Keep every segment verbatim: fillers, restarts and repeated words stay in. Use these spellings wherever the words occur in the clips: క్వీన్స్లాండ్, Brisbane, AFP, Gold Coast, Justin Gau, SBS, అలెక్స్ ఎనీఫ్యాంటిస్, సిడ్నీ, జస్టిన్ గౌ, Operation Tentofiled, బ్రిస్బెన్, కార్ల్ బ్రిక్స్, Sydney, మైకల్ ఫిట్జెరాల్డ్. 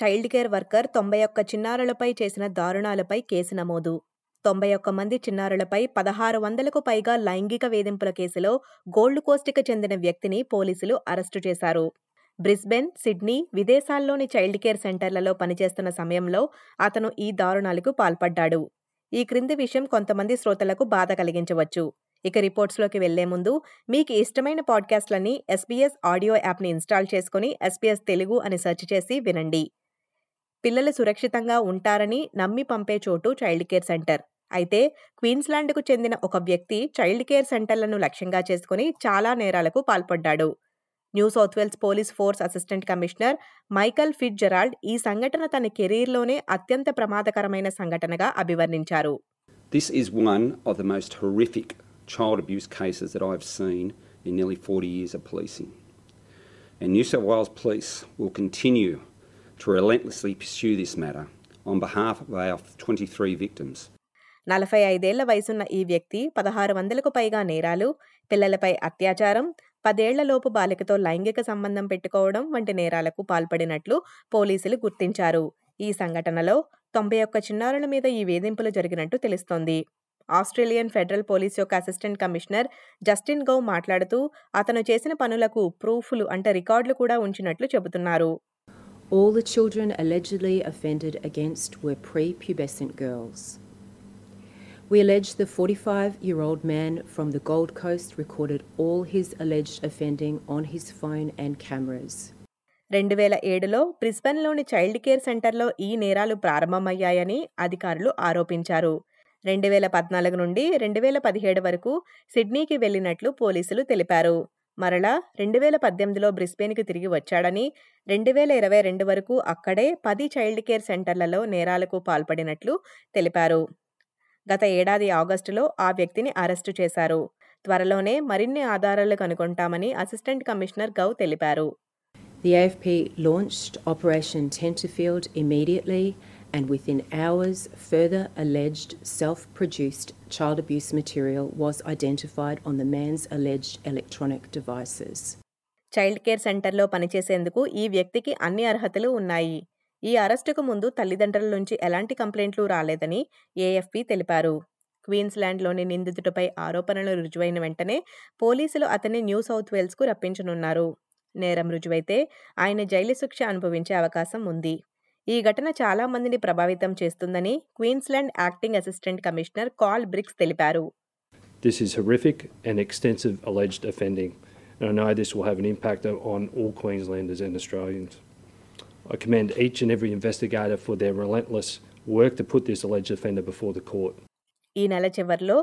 Child care worker తొంభై ఒక్క చిన్నారులపై చేసిన దారుణాలపై కేసు నమోదు. తొంభై ఒక్క మంది చిన్నారులపై పదహారు వందలకు పైగా లైంగిక వేధింపుల కేసులో గోల్డ్ కోస్ట్కి చెందిన వ్యక్తిని పోలీసులు అరెస్టు చేశారు. బ్రిస్బెన్, సిడ్నీ, విదేశాల్లోని చైల్డ్ కేర్ సెంటర్లలో పనిచేస్తున్న సమయంలో అతను ఈ దారుణాలకు పాల్పడ్డాడు. ఈ క్రింది విషయం కొంతమంది శ్రోతలకు బాధ కలిగించవచ్చు. ఇక రిపోర్ట్స్లోకి వెళ్లే ముందు మీకు ఇష్టమైన పాడ్కాస్ట్లని ఎస్బీఎస్ ఆడియో యాప్ని ఇన్స్టాల్ చేసుకుని ఎస్బీఎస్ తెలుగు అని సెర్చ్ చేసి వినండి. పిల్లలు సురక్షితంగా ఉంటారని నమ్మి పంపే చోటు చైల్డ్ కేర్ సెంటర్. అయితే క్వీన్స్లాండ్కు చెందిన ఒక వ్యక్తి చైల్డ్ కేర్ సెంటర్లను లక్ష్యంగా చేసుకుని చాలా నేరాలకు పాల్పడ్డాడు. New South Wales police force assistant commissioner మైకల్ ఫిట్జెరాల్డ్ ఈ సంఘటన తన కెరీర్లోనే అత్యంత ప్రమాదకరమైన సంఘటనగా అభివర్ణించారు. This is one of the most horrific child abuse cases that I've seen in nearly forty years of policing. And New South Wales Police will continue to relentlessly pursue this matter on behalf of our twenty-three victims. నలభై ఐదేళ్ల వయసున్న ఈ వ్యక్తి పదహారు వందలకు పైగా నేరాలు, పిల్లలపై అత్యాచారం, పదేళ్ల లోపు బాలికతో లైంగిక సంబంధం పెట్టుకోవడం వంటి నేరాలకు పాల్పడినట్లు పోలీసులు గుర్తించారు. ఈ సంఘటనలో తొంభై ఒక్క చిన్నారుల మీద ఈ వేధింపులు జరిగినట్టు తెలుస్తోంది. ఆస్ట్రేలియన్ ఫెడరల్ పోలీస్ యొక్క అసిస్టెంట్ కమిషనర్ జస్టిన్ గౌ మాట్లాడుతూ అతను చేసిన పనులకు ప్రూఫ్లు అంటే రికార్డులు కూడా ఉంచినట్లు చెబుతున్నారు. All the children allegedly offended against were prepubescent girls. We allege the forty-five-year-old man from the Gold Coast recorded all his alleged offending on his phone and cameras. రెండు వేల ఏడులో బ్రిస్బెన్లోని చైల్డ్ కేర్ సెంటర్లో ఈ నేరాలు ప్రారంభమయ్యాయని అధికారులు ఆరోపించారు. రెండు వేల పద్నాలుగు నుండి రెండు వేల పదిహేడు వరకు సిడ్నీకి వెళ్ళినట్లు పోలీసులు తెలిపారు. మరలా రెండు వేల పద్దెనిమిదిలో బ్రిస్బెన్కి తిరిగి వచ్చాడని, రెండు వేల ఇరవై రెండు వరకు అక్కడే పది చైల్డ్ కేర్ సెంటర్లలో నేరాలకు పాల్పడినట్లు తెలిపారు. గత ఏడాది ఆగస్టులో ఆ వ్యక్తిని అరెస్టు చేశారు. త్వరలోనే మరిన్ని ఆధారాలు కనుగొంటామని అసిస్టెంట్ కమిషనర్ గౌ తెలిపారు. The A F P launched Operation Tentofiled immediately and within hours further alleged self-produced child abuse material was identified on the man's alleged electronic devices. Child care సెంటర్లో పనిచేసేందుకు ఈ వ్యక్తికి అన్ని అర్హతలు ఉన్నాయి. ఈ అరెస్టుకు ముందు తల్లిదండ్రుల నుంచి ఎలాంటి కంప్లైంట్లు రాలేదని ఏఎఫ్పి తెలిపారు. క్వీన్స్లాండ్లోని నిందితుడిపై ఆరోపణలు రుజువైన వెంటనే పోలీసులు అతన్ని న్యూ సౌత్ వేల్స్కు రప్పించనున్నారు. నేరం రుజువైతే ఆయన జైలు శిక్ష అనుభవించే అవకాశం ఉంది. ఈ ఘటన చాలా మందిని ప్రభావితం చేస్తుందని క్వీన్స్లాండ్ acting assistant commissioner కార్ల్ బ్రిక్స్ తెలిపారు. This is horrific and extensive alleged offending, and I know this will have an impact on all Queenslanders and Australians. I commend each and every investigator for their relentless work to put this alleged offender before the court. ఈ నెల చివర్లో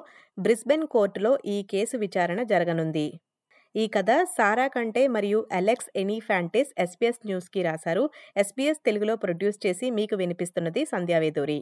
బ్రిస్బెన్ కోర్టులో ఈ case విచారణ జరగనుంది. ఈ కథ సారా కంటే మరియు అలెక్స్ ఎనీఫ్యాంటిస్ ఎస్బీఎస్ న్యూస్కి రాశారు. ఎస్బీఎస్ తెలుగులో ప్రొడ్యూస్ చేసి మీకు వినిపిస్తున్నది సంధ్యావేదూరి.